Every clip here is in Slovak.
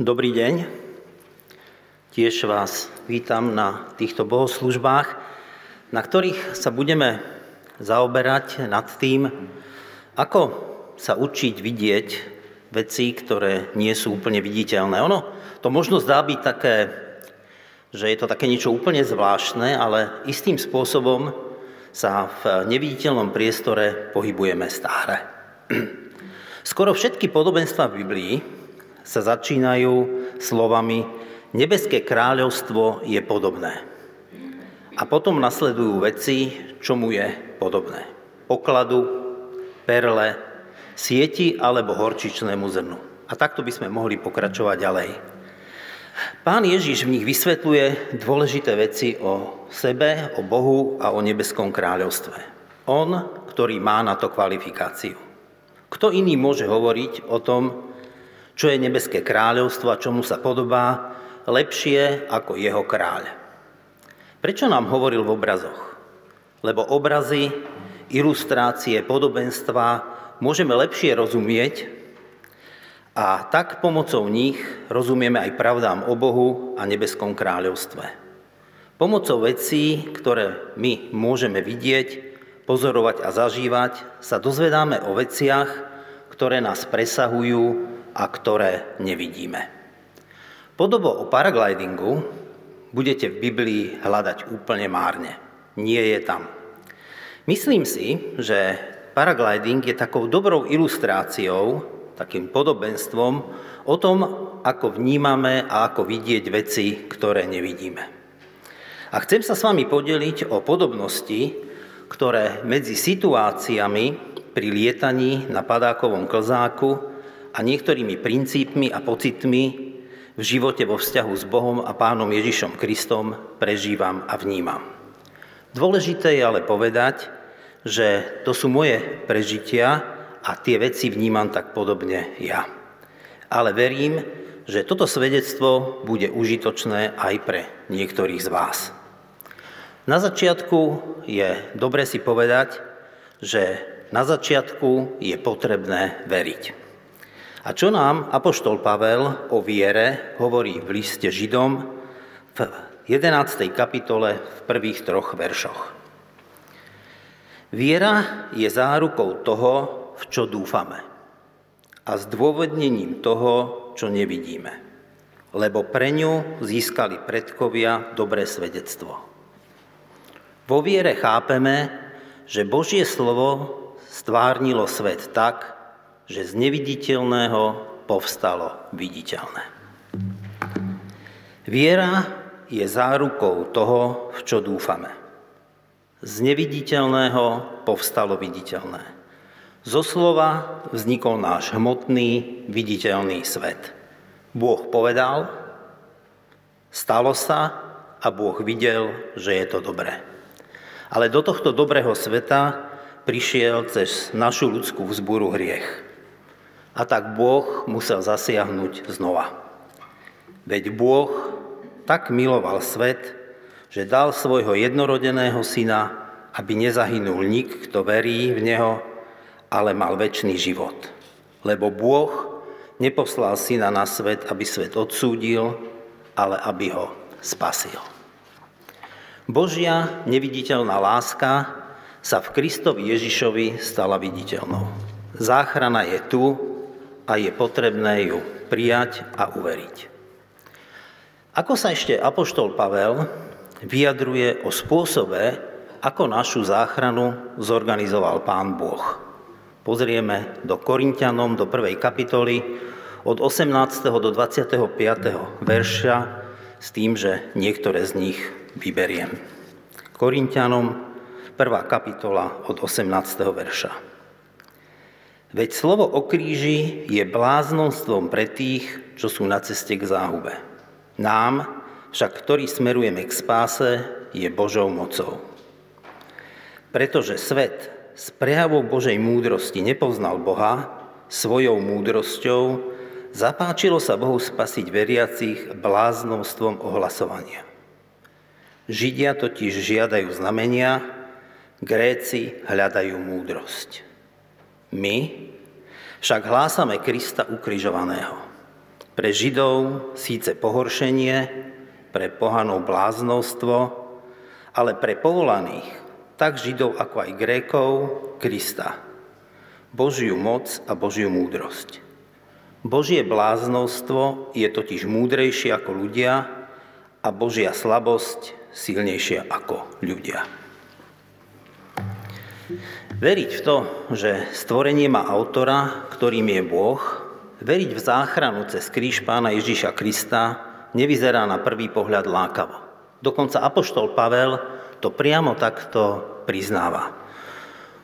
Dobrý deň, tiež vás vítam na týchto bohoslúžbách, na ktorých sa budeme zaoberať nad tým, ako sa učiť vidieť veci, ktoré nie sú úplne viditeľné. Ono to možno zdá byť také, že je to také niečo úplne zvláštne, ale istým spôsobom sa v neviditeľnom priestore pohybujeme stále. Skoro všetky podobenstva v Biblii sa začínajú slovami Nebeské kráľovstvo je podobné. A potom nasledujú veci, čomu je podobné. Okladu, perle, sieti alebo horčičnému zrnu. A takto by sme mohli pokračovať ďalej. Pán Ježiš v nich vysvetľuje dôležité veci o sebe, o Bohu a o Nebeskom kráľovstve. On, ktorý má na to kvalifikáciu. Kto iný môže hovoriť o tom, čo je Nebeské kráľovstvo a čomu sa podobá, lepšie ako jeho kráľ. Prečo nám hovoril v obrazoch? Lebo obrazy, ilustrácie, podobenstva môžeme lepšie rozumieť a tak pomocou nich rozumieme aj pravdám o Bohu a Nebeskom kráľovstve. Pomocou vecí, ktoré my môžeme vidieť, pozorovať a zažívať, sa dozvedáme o veciach, ktoré nás presahujú a ktoré nevidíme. Podobu o paraglidingu budete v Biblii hľadať úplne márne. Nie je tam. Myslím si, že paragliding je takou dobrou ilustráciou, takým podobenstvom o tom, ako vnímame a ako vidieť veci, ktoré nevidíme. A chcem sa s vami podeliť o podobnosti, ktoré medzi situáciami pri lietaní na padákovom klzáku a niektorými princípmi a pocitmi v živote vo vzťahu s Bohom a Pánom Ježišom Kristom prežívam a vnímam. Dôležité je ale povedať, že to sú moje prežitia a tie veci vnímam tak podobne ja. Ale verím, že toto svedectvo bude užitočné aj pre niektorých z vás. Na začiatku je dobre si povedať, že na začiatku je potrebné veriť. A čo nám apoštol Pavel o viere hovorí v liste Židom v 11. kapitole v prvých 3 veršoch? Viera je zárukou toho, v čo dúfame a zdôvodnením toho, čo nevidíme, lebo pre ňu získali predkovia dobré svedectvo. Vo viere chápeme, že Božie slovo stvárnilo svet tak, že z neviditeľného povstalo viditeľné. Viera je zárukou toho, v čo dúfame. Z neviditeľného povstalo viditeľné. Zo slova vznikol náš hmotný, viditeľný svet. Boh povedal, stalo sa a Boh videl, že je to dobré. Ale do tohto dobrého sveta prišiel cez našu ľudskú vzburu hriech. A tak Boh musel zasiahnuť znova. Veď Boh tak miloval svet, že dal svojho jednorodeného syna, aby nezahynul nik, kto verí v neho, ale mal večný život. Lebo Boh neposlal syna na svet, aby svet odsúdil, ale aby ho spasil. Božia neviditeľná láska sa v Kristovi Ježišovi stala viditeľnou. Záchrana je tu, a je potrebné ju prijať a uveriť. Ako sa ešte apoštol Pavel vyjadruje o spôsobe, ako našu záchranu zorganizoval Pán Boh? Pozrieme do Korinťanom, do 1. kapitoly, od 18. do 25. verša, s tým, že niektoré z nich vyberiem. Korinťanom, 1. kapitola, od 18. verša. Veď slovo o kríži je bláznostvom pre tých, čo sú na ceste k záhube. Nám, však ktorí smerujeme k spáse, je Božou mocou. Pretože svet s prejavou Božej múdrosti nepoznal Boha, svojou múdrosťou zapáčilo sa Bohu spasiť veriacich bláznostvom ohlasovania. Židia totiž žiadajú znamenia, Gréci hľadajú múdrosť. My však hlásame Krista ukrižovaného. Pre Židov síce pohoršenie, pre pohanov bláznostvo, ale pre povolaných, tak Židov ako aj Grékov, Krista. Božiu moc a Božiu múdrosť. Božie bláznostvo je totiž múdrejšie ako ľudia a Božia slabosť silnejšia ako ľudia. Veriť v to, že stvorenie má autora, ktorým je Boh, veriť v záchranu cez kríž Pána Ježiša Krista nevyzerá na prvý pohľad lákavo. Dokonca apoštol Pavel to priamo takto priznáva.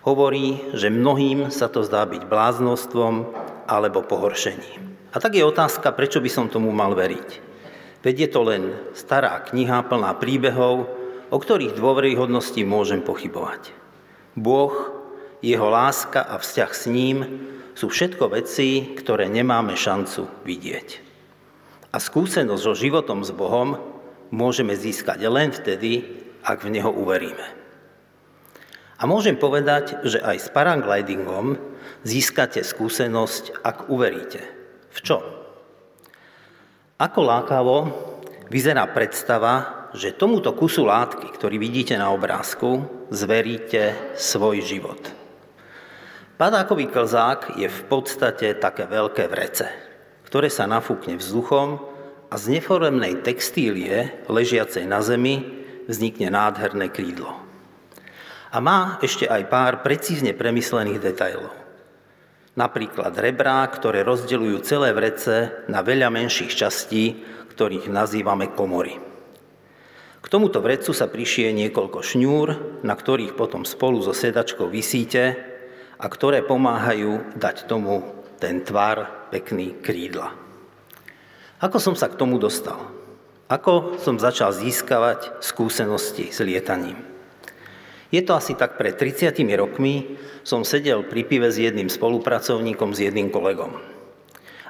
Hovorí, že mnohým sa to zdá byť bláznostvom alebo pohoršením. A tak je otázka, prečo by som tomu mal veriť. Veď je to len stará kniha plná príbehov, o ktorých dôveryhodnosti môžem pochybovať. Boh, jeho láska a vzťah s ním sú všetko veci, ktoré nemáme šancu vidieť. A skúsenosť so životom s Bohom môžeme získať len vtedy, ak v Neho uveríme. A môžem povedať, že aj s paraglidingom získate skúsenosť, ak uveríte. V čo? Ako lákavo vyzerá predstava, že tomuto kusu látky, ktorý vidíte na obrázku, zveríte svoj život. Padákový klzák je v podstate také veľké vrece, ktoré sa nafúkne vzduchom a z neforemnej textílie, ležiacej na zemi, vznikne nádherné krídlo. A má ešte aj pár precízne premyslených detailov. Napríklad rebrá, ktoré rozdeľujú celé vrece na veľa menších častí, ktorých nazývame komory. K tomuto vrecu sa prišije niekoľko šňúr, na ktorých potom spolu so sedačkou visíte, a ktoré pomáhajú dať tomu ten tvar pekný krídla. Ako som sa k tomu dostal? Ako som začal získavať skúsenosti s lietaním? Je to asi tak pred 30 rokmi som sedel pri pive s jedným spolupracovníkom, s jedným kolegom.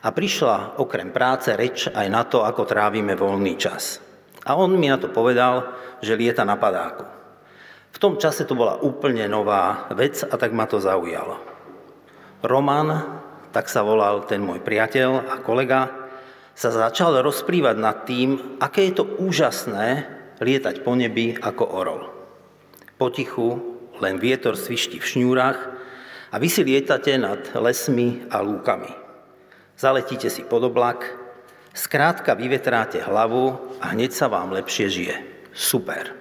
A prišla okrem práce reč aj na to, ako trávime voľný čas. A on mi na to povedal, že lieta na padáku. V tom čase to bola úplne nová vec a tak ma to zaujalo. Roman, tak sa volal ten môj priateľ a kolega, sa začal rozprávať nad tým, aké je to úžasné lietať po nebi ako orol. Potichu, len vietor svišti v šňúrach a vy si lietate nad lesmi a lúkami. Zaletíte si pod oblak, skrátka vyvetráte hlavu a hneď sa vám lepšie žije. Super.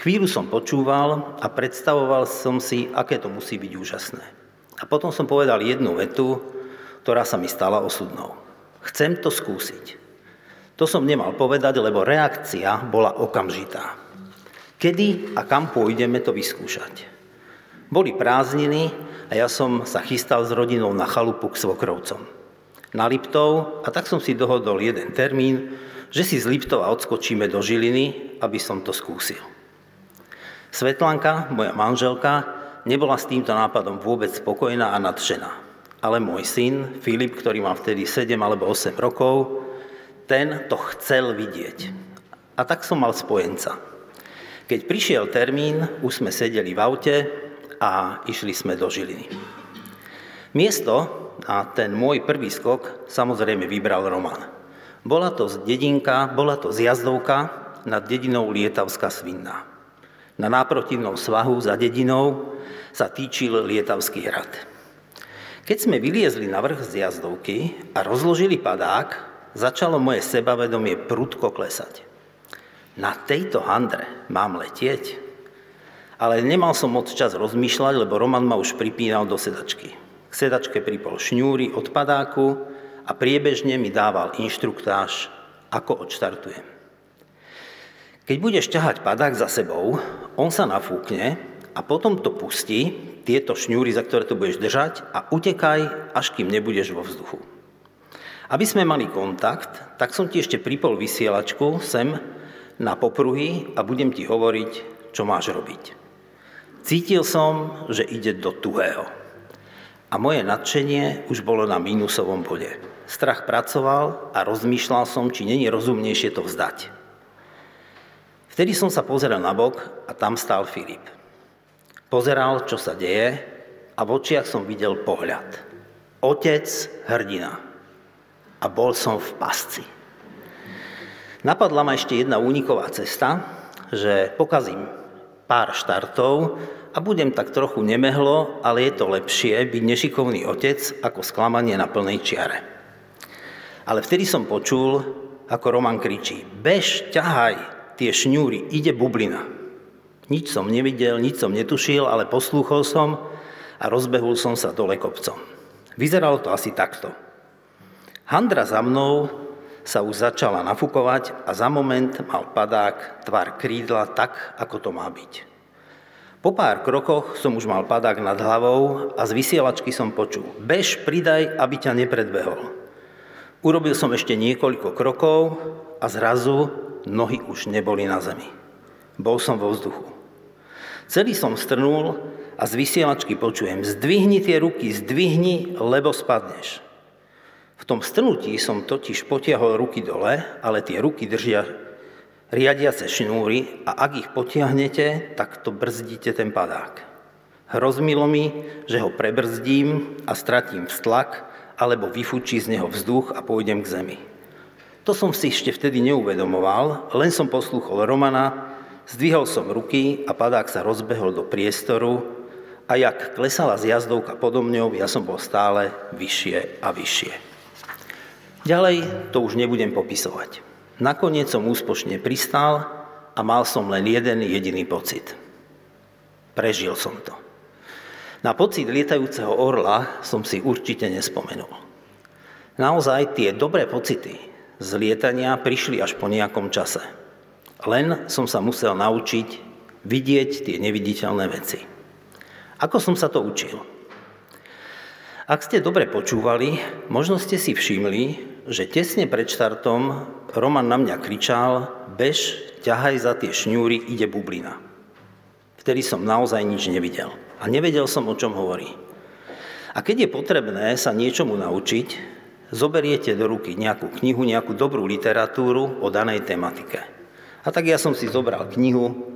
Chvíľu som počúval a predstavoval som si, aké to musí byť úžasné. A potom som povedal jednu vetu, ktorá sa mi stala osudnou. Chcem to skúsiť. To som nemal povedať, lebo reakcia bola okamžitá. Kedy a kam pôjdeme to vyskúšať? Boli prázdniny a ja som sa chystal s rodinou na chalupu k svokrovcom. Na Liptov, a tak som si dohodol jeden termín, že si z Liptova odskočíme do Žiliny, aby som to skúsil. Svetlanka, moja manželka, nebola s týmto nápadom vôbec spokojná a nadšená. Ale môj syn, Filip, ktorý mal vtedy 7 alebo 8 rokov, ten to chcel vidieť. A tak som mal spojenca. Keď prišiel termín, už sme sedeli v aute a išli sme do Žiliny. Miesto a ten môj prvý skok samozrejme vybral Roman. Bola to zjazdovka nad dedinou Lietavská Svinná. Na náprotivnom svahu za dedinou sa týčil Lietavský hrad. Keď sme vyliezli na vrch z jazdovky a rozložili padák, začalo moje sebavedomie prudko klesať. Na tejto handre mám letieť? Ale nemal som moc čas rozmýšľať, lebo Roman ma už pripínal do sedačky. K sedačke pripol šňúry od padáku a priebežne mi dával inštruktáž, ako odštartujem. Keď budeš ťahať padák za sebou, on sa nafúkne a potom to pustí, tieto šňúry, za ktoré to budeš držať, a utekaj, až kým nebudeš vo vzduchu. Aby sme mali kontakt, tak som ti ešte pripol vysielačku sem na popruhy a budem ti hovoriť, čo máš robiť. Cítil som, že ide do tuhého. A moje nadšenie už bolo na mínusovom bode. Strach pracoval a rozmýšľal som, či není rozumnejšie to vzdať. Vtedy som sa pozeral na bok a tam stál Filip. Pozeral, čo sa deje a v očiach som videl pohľad. Otec hrdina. a bol som v pasci. Napadla ma ešte jedna úniková cesta, že pokazím pár štartov a budem tak trochu nemehlo, ale je to lepšie byť nešikovný otec ako sklamanie na plnej čiare. Ale vtedy som počul, ako Roman kričí: "Bež, ťahaj tie šňúry, ide bublina." Nič som nevidel, nič som netušil, ale poslúchol som a rozbehol som sa dole kopcom. Vyzeralo to asi takto. Handra za mnou sa už začala nafúkovať a za moment mal padák tvar krídla tak, ako to má byť. Po pár krokoch som už mal padák nad hlavou a z vysielačky som počul: "Bež, pridaj, aby ťa nepredbehol." Urobil som ešte niekoľko krokov a zrazu nohy už neboli na zemi. Bol som vo vzduchu. Celý som strnul a z vysielačky počujem: "Zdvihni tie ruky, zdvihni, lebo spadneš." V tom strnutí som totiž potiahol ruky dole, ale tie ruky držia riadiace šnúry a ak ich potiahnete, tak to brzdíte ten padák. Hrozmilo mi, že ho prebrzdím a stratím vztlak, alebo vyfučí z neho vzduch a pôjdem k zemi. To som si ešte vtedy neuvedomoval, len som poslúchol Romana, zdvihol som ruky a padák sa rozbehol do priestoru a jak klesala zjazdovka podo mňou, ja som bol stále vyššie a vyššie. Ďalej to už nebudem popisovať. Nakoniec som úspešne pristál a mal som len jeden jediný pocit. Prežil som to. Na pocit lietajúceho orla som si určite nespomenul. Naozaj tie dobré pocity z lietania prišli až po nejakom čase. Len som sa musel naučiť vidieť tie neviditeľné veci. Ako som sa to učil? Ak ste dobre počúvali, možno ste si všimli, že tesne pred štartom Roman na mňa kričal: "Bež, ťahaj za tie šňúry, ide bublina." Vtedy som naozaj nič nevidel a nevedel som, o čom hovorí. A keď je potrebné sa niečomu naučiť, zoberiete do ruky nejakú knihu, nejakú dobrú literatúru o danej tematike. A tak ja som si zobral knihu,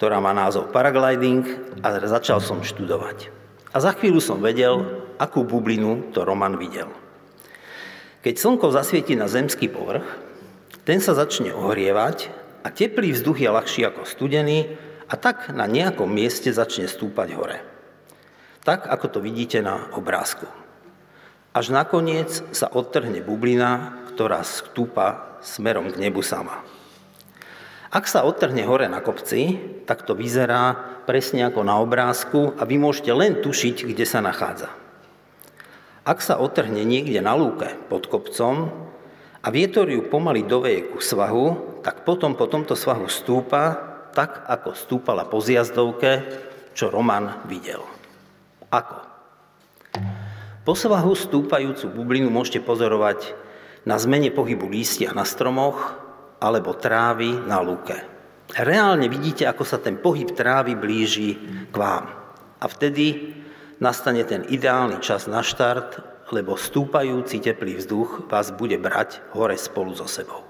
ktorá má názov Paragliding, a začal som študovať. A za chvíľu som vedel, akú bublinu to Roman videl. Keď slnko zasvietí na zemský povrch, ten sa začne ohrievať a teplý vzduch je ľahší ako studený a tak na nejakom mieste začne stúpať hore. Tak, ako to vidíte na obrázku. Až nakoniec sa odtrhne bublina, ktorá stúpa smerom k nebu sama. Ak sa odtrhne hore na kopci, tak to vyzerá presne ako na obrázku a vy môžete len tušiť, kde sa nachádza. Ak sa otrhne niekde na lúke pod kopcom a vietor ju pomaly doveje ku svahu, tak potom po tomto svahu stúpa tak, ako stúpala po zjazdovke, čo Roman videl. Ako? Po svahu stúpajúcu bublinu môžete pozorovať na zmene pohybu lístia na stromoch alebo trávy na lúke. Reálne vidíte, ako sa ten pohyb trávy blíži k vám. A vtedy nastane ten ideálny čas na štart, lebo stúpajúci teplý vzduch vás bude brať hore spolu so sebou.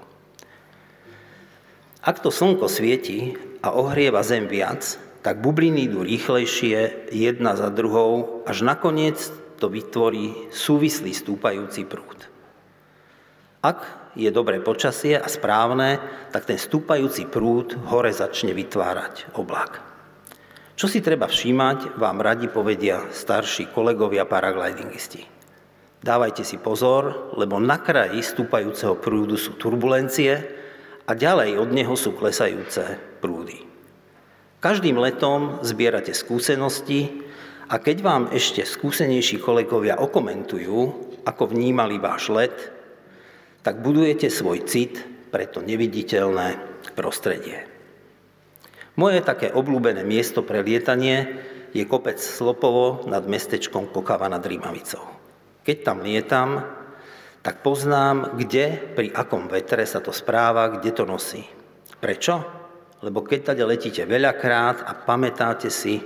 Ak to slnko svieti a ohrieva zem viac, tak bubliny idú rýchlejšie jedna za druhou, až nakoniec to vytvorí súvislý stúpajúci prúd. Ak je dobré počasie a správne, tak ten stúpajúci prúd hore začne vytvárať oblak. Čo si treba všímať, vám radi povedia starší kolegovia paraglidingisti. Dávajte si pozor, lebo na kraji stúpajúceho prúdu sú turbulencie a ďalej od neho sú klesajúce prúdy. Každým letom zbierate skúsenosti a keď vám ešte skúsenejší kolegovia okomentujú, ako vnímali váš let, tak budujete svoj cit pre to neviditeľné prostredie. Moje také obľúbené miesto pre lietanie je kopec Slopovo nad mestečkom Kokava nad Rímavicou. Keď tam lietam, tak poznám, kde, pri akom vetre sa to správa, kde to nosí. Prečo? Lebo keď tady letíte veľakrát a pamätáte si,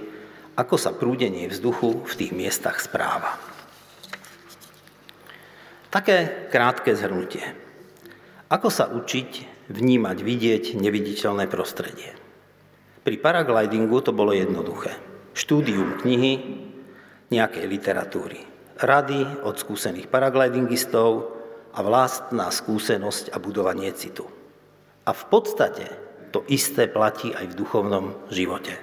ako sa prúdenie vzduchu v tých miestach správa. Také krátke zhrnutie. Ako sa učiť vnímať, vidieť neviditeľné prostredie? Pri paraglidingu to bolo jednoduché. Štúdium knihy, nejakej literatúry, rady od skúsených paraglidingistov a vlastná skúsenosť a budovanie citu. A v podstate to isté platí aj v duchovnom živote.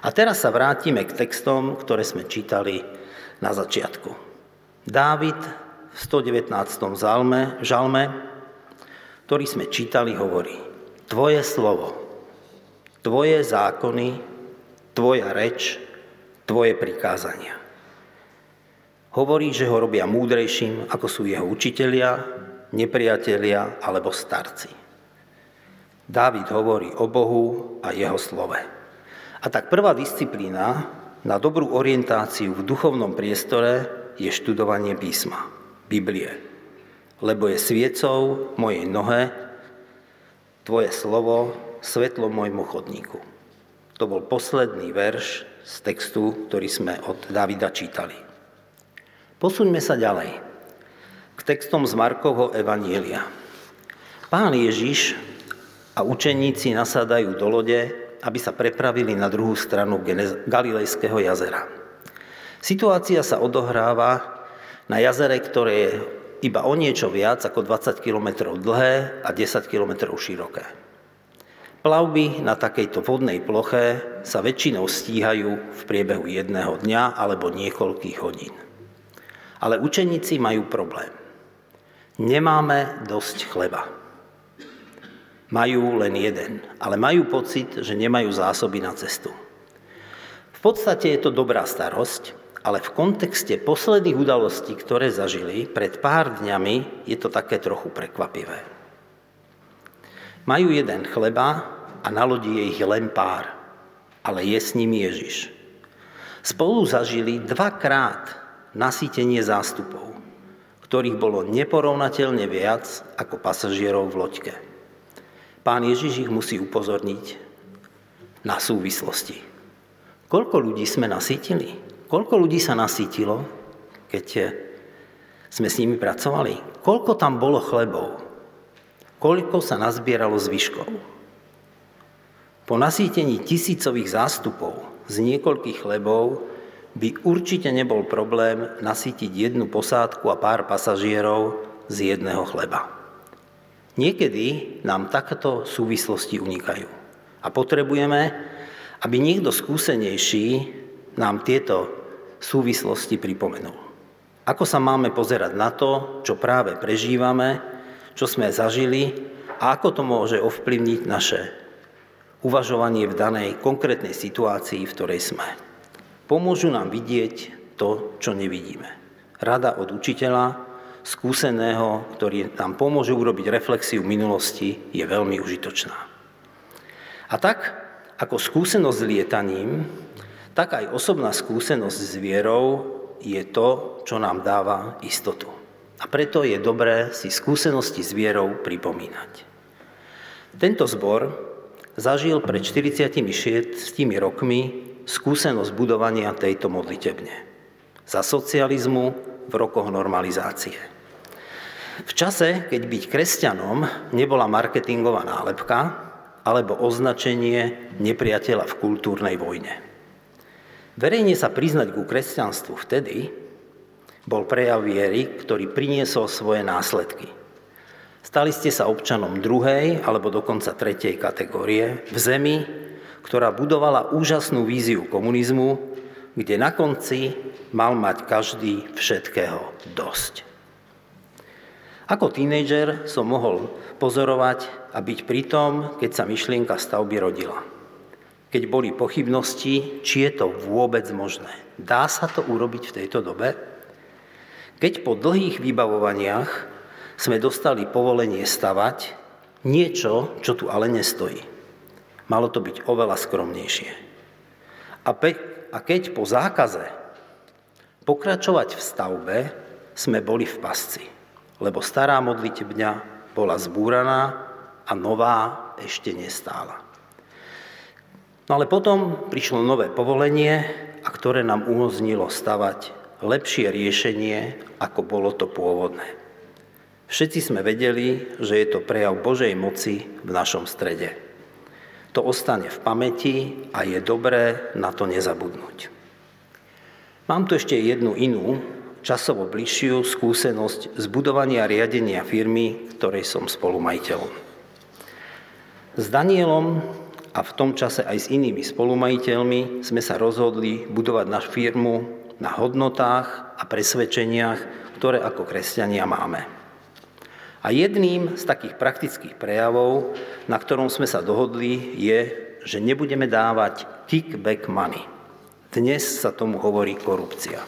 A teraz sa vrátime k textom, ktoré sme čítali na začiatku. Dávid v 119. žalme, ktorý sme čítali, hovorí: Tvoje slovo, Tvoje zákony, Tvoja reč, Tvoje prikázania. Hovorí, že ho robia múdrejším, ako sú jeho učitelia, nepriatelia alebo starci. Dávid hovorí o Bohu a jeho slove. A tak prvá disciplína na dobrú orientáciu v duchovnom priestore je študovanie písma, Biblie. Lebo je sviecou mojej nohe, Tvoje slovo, svetlo môjmu chodníku. To bol posledný verš z textu, ktorý sme od Dávida čítali. Posuňme sa ďalej k textom z Markovho evanielia. Pán Ježiš a učeníci nasadajú do lode, aby sa prepravili na druhú stranu Galilejského jazera. Situácia sa odohráva na jazere, ktoré je iba o niečo viac ako 20 km dlhé a 10 km široké. Plavby na takejto vodnej ploche sa väčšinou stíhajú v priebehu jedného dňa alebo niekoľkých hodín. Ale učeníci majú problém. Nemáme dosť chleba. Majú len jeden, ale majú pocit, že nemajú zásoby na cestu. V podstate je to dobrá starosť, ale v kontexte posledných udalostí, ktoré zažili pred pár dňami, je to také trochu prekvapivé. Majú jeden chleba a na lodi je ich len pár, ale je s nimi Ježiš. Spolu zažili dvakrát nasýtenie zástupov, ktorých bolo neporovnateľne viac ako pasažierov v loďke. Pán Ježiš ich musí upozorniť na súvislosti. Koľko ľudí sme nasýtili? Koľko ľudí sa nasýtilo, keď sme s nimi pracovali? Koľko tam bolo chlebov? Koľko sa nazbieralo zvyškov? Po nasýtení tisícových zástupov z niekoľkých chlebov by určite nebol problém nasýtiť jednu posádku a pár pasažierov z jedného chleba. Niekedy nám takéto súvislosti unikajú. A potrebujeme, aby niekto skúsenejší nám tieto súvislosti pripomenul. Ako sa máme pozerať na to, čo práve prežívame, čo sme zažili a ako to môže ovplyvniť naše uvažovanie v danej konkrétnej situácii, v ktorej sme. Pomôžu nám vidieť to, čo nevidíme. Rada od učiteľa, skúseného, ktorý nám pomôže urobiť reflexiu minulosti, je veľmi užitočná. A tak, ako skúsenosť s lietaním, tak aj osobná skúsenosť s vierou je to, čo nám dáva istotu. A preto je dobré si skúsenosti s vierou pripomínať. Tento zbor zažil pred 46 rokmi skúsenosť budovania tejto modlitebne. Za socializmu v rokoch normalizácie. V čase, keď byť kresťanom nebola marketingová nálepka alebo označenie nepriateľa v kultúrnej vojne. Verejne sa priznať ku kresťanstvu vtedy bol prejav viery, ktorý priniesol svoje následky. Stali ste sa občanom druhej alebo dokonca tretej kategórie v zemi, ktorá budovala úžasnú víziu komunizmu, kde na konci mal mať každý všetkého dosť. Ako tínejdžer som mohol pozorovať a byť pri tom, keď sa myšlienka stavby rodila. Keď boli pochybnosti, či je to vôbec možné. Dá sa to urobiť v tejto dobe? Keď po dlhých vybavovaniach sme dostali povolenie stavať niečo, čo tu ale nestojí. Malo to byť oveľa skromnejšie. A keď po zákaze pokračovať v stavbe, sme boli v pasci, lebo stará modlitebňa bola zbúraná a nová ešte nestála. No ale potom prišlo nové povolenie, a ktoré nám umožnilo stavať lepšie riešenie, ako bolo to pôvodné. Všetci sme vedeli, že je to prejav Božej moci v našom strede. To ostane v pamäti a je dobré na to nezabudnúť. Mám tu ešte jednu inú časovo bližšiu skúsenosť z budovania a riadenia firmy, ktorej som spolumajiteľom. S Danielom a v tom čase aj s inými spolumajiteľmi sme sa rozhodli budovať našu firmu na hodnotách a presvedčeniach, ktoré ako kresťania máme. A jedným z takých praktických prejavov, na ktorom sme sa dohodli, je, že nebudeme dávať kickback money. Dnes sa tomu hovorí korupcia.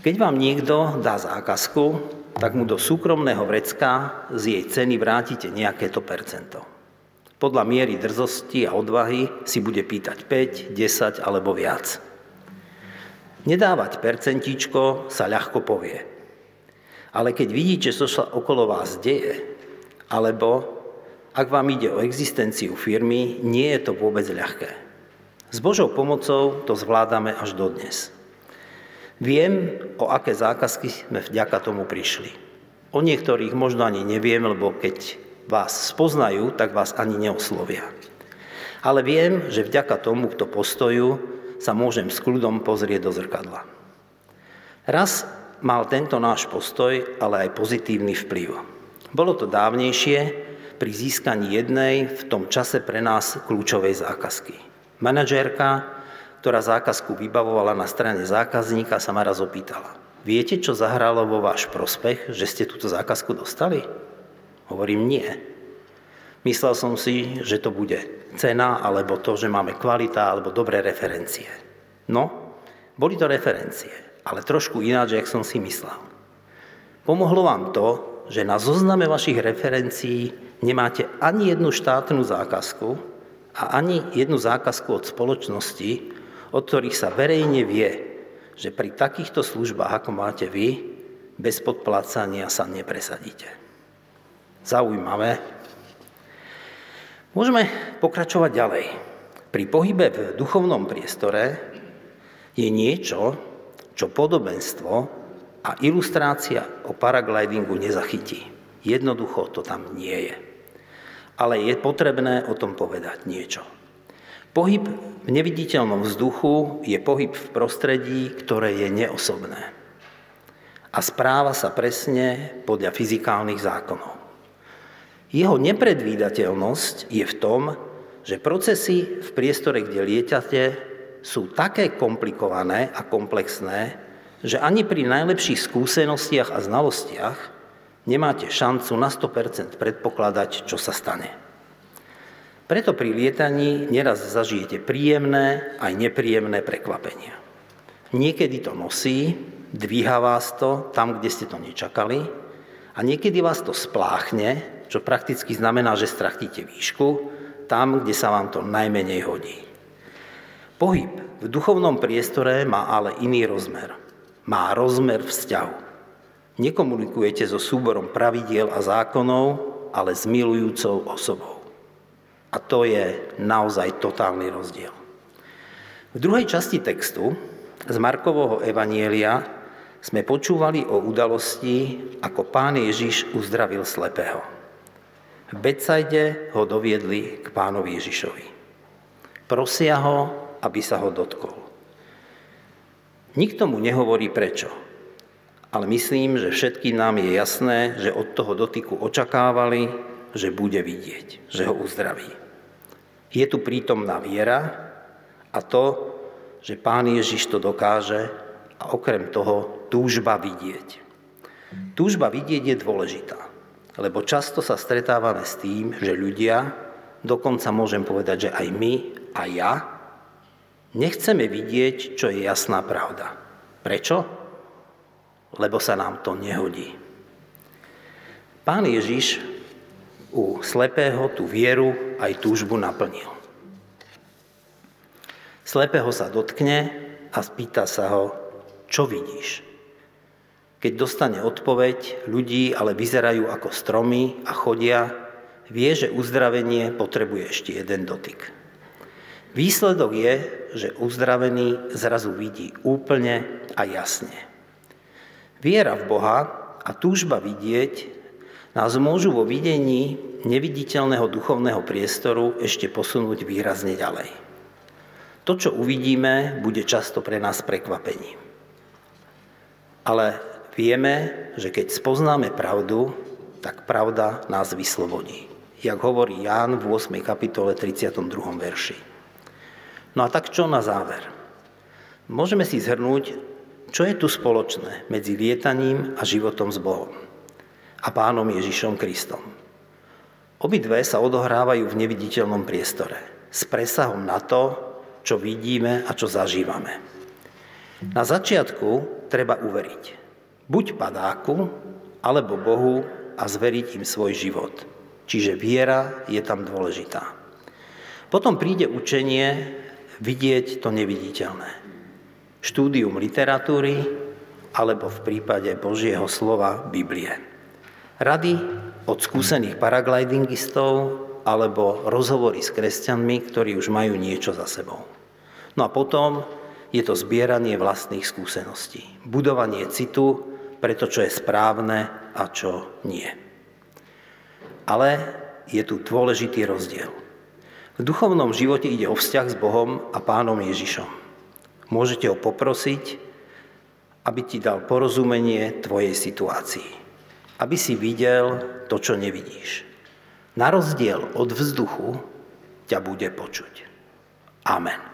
Keď vám niekto dá zákazku, tak mu do súkromného vrecka z jej ceny vrátite nejaké to percento. Podľa miery drzosti a odvahy si bude pýtať 5, 10 alebo viac. Nedávať percentičko sa ľahko povie. Ale keď vidíte, čo sa okolo vás deje, alebo ak vám ide o existenciu firmy, nie je to vôbec ľahké. S Božou pomocou to zvládame až dodnes. Viem, o aké zákazky sme vďaka tomu prišli. O niektorých možno ani neviem, lebo keď vás spoznajú, tak vás ani neoslovia. Ale viem, že vďaka tomu, kto postoju, sa môžem s kľudom pozrieť do zrkadla. Raz mal tento náš postoj, ale aj pozitívny vplyv. Bolo to dávnejšie pri získaní jednej v tom čase pre nás kľúčovej zákazky. Manažérka, ktorá zákazku vybavovala na strane zákazníka, sa ma raz opýtala: viete, čo zahralo vo váš prospech, že ste túto zákazku dostali? Hovorím, nie. Myslel som si, že to bude cena, alebo to, že máme kvalita, alebo dobré referencie. No, boli to referencie, ale trošku ináč, jak som si myslel. Pomohlo vám to, že na zozname vašich referencií nemáte ani jednu štátnu zákazku a ani jednu zákazku od spoločnosti, od ktorých sa verejne vie, že pri takýchto službách, ako máte vy, bez podplácania sa nepresadíte. Zaujímavé. Môžeme pokračovať ďalej. Pri pohybe v duchovnom priestore je niečo, čo podobenstvo a ilustrácia o paraglidingu nezachytí. Jednoducho to tam nie je. Ale je potrebné o tom povedať niečo. Pohyb v neviditeľnom vzduchu je pohyb v prostredí, ktoré je neosobné. A správa sa presne podľa fyzikálnych zákonov. Jeho nepredvídateľnosť je v tom, že procesy v priestore, kde lietate, sú také komplikované a komplexné, že ani pri najlepších skúsenostiach a znalostiach nemáte šancu na 100% predpokladať, čo sa stane. Preto pri lietaní neraz zažijete príjemné aj nepríjemné prekvapenia. Niekedy to nosí, dvíha vás to tam, kde ste to nečakali, a niekedy vás to spláchne, čo prakticky znamená, že stratíte výšku tam, kde sa vám to najmenej hodí. Pohyb v duchovnom priestore má ale iný rozmer. Má rozmer vzťahu. Nekomunikujete so súborom pravidiel a zákonov, ale s milujúcou osobou. A to je naozaj totálny rozdiel. V druhej časti textu z Markovho evanjelia sme počúvali o udalosti, ako Pán Ježiš uzdravil slepého. V Betsaide ho doviedli k Pánovi Ježišovi. Prosia ho, aby sa ho dotkol. Nikto mu nehovorí prečo, ale myslím, že všetkým nám je jasné, že od toho dotyku očakávali, že bude vidieť, že ho uzdraví. Je tu prítomná viera a to, že Pán Ježiš to dokáže, a okrem toho túžba vidieť. Túžba vidieť je dôležitá, lebo často sa stretávame s tým, že ľudia, dokonca môžem povedať, že aj my a ja, nechceme vidieť, čo je jasná pravda. Prečo? Lebo sa nám to nehodí. Pán Ježiš u slepého tú vieru aj túžbu naplnil. Slepého sa dotkne a spýta sa ho, čo vidíš? Keď dostane odpoveď, ľudí ale vyzerajú ako stromy a chodia, vie, že uzdravenie potrebuje ešte jeden dotyk. Výsledok je, že uzdravený zrazu vidí úplne a jasne. Viera v Boha a túžba vidieť nás môžu vo videní neviditeľného duchovného priestoru ešte posunúť výrazne ďalej. To, čo uvidíme, bude často pre nás prekvapením. ale vieme, že keď spoznáme pravdu, tak pravda nás vyslobodí. Jak hovorí Ján v 8. kapitole 32. verši. No a tak čo na záver? Môžeme si zhrnúť, čo je tu spoločné medzi lietaním a životom s Bohom a Pánom Ježišom Kristom. Obidve sa odohrávajú v neviditeľnom priestore s presahom na to, čo vidíme a čo zažívame. Na začiatku treba uveriť buď padáku, alebo Bohu a zveriť im svoj život. Čiže viera je tam dôležitá. Potom príde učenie vidieť to neviditeľné. Štúdium literatúry alebo v prípade Božieho slova Biblie. Rady od skúsených paraglidingistov alebo rozhovory s kresťanmi, ktorí už majú niečo za sebou. No a potom je to zbieranie vlastných skúseností. Budovanie citu pre to, čo je správne a čo nie. Ale je tu dôležitý rozdiel. V duchovnom živote ide o vzťah s Bohom a Pánom Ježišom. Môžete ho poprosiť, aby ti dal porozumenie tvojej situácii. Aby si videl to, čo nevidíš. Na rozdiel od vzduchu ťa bude počuť. Amen.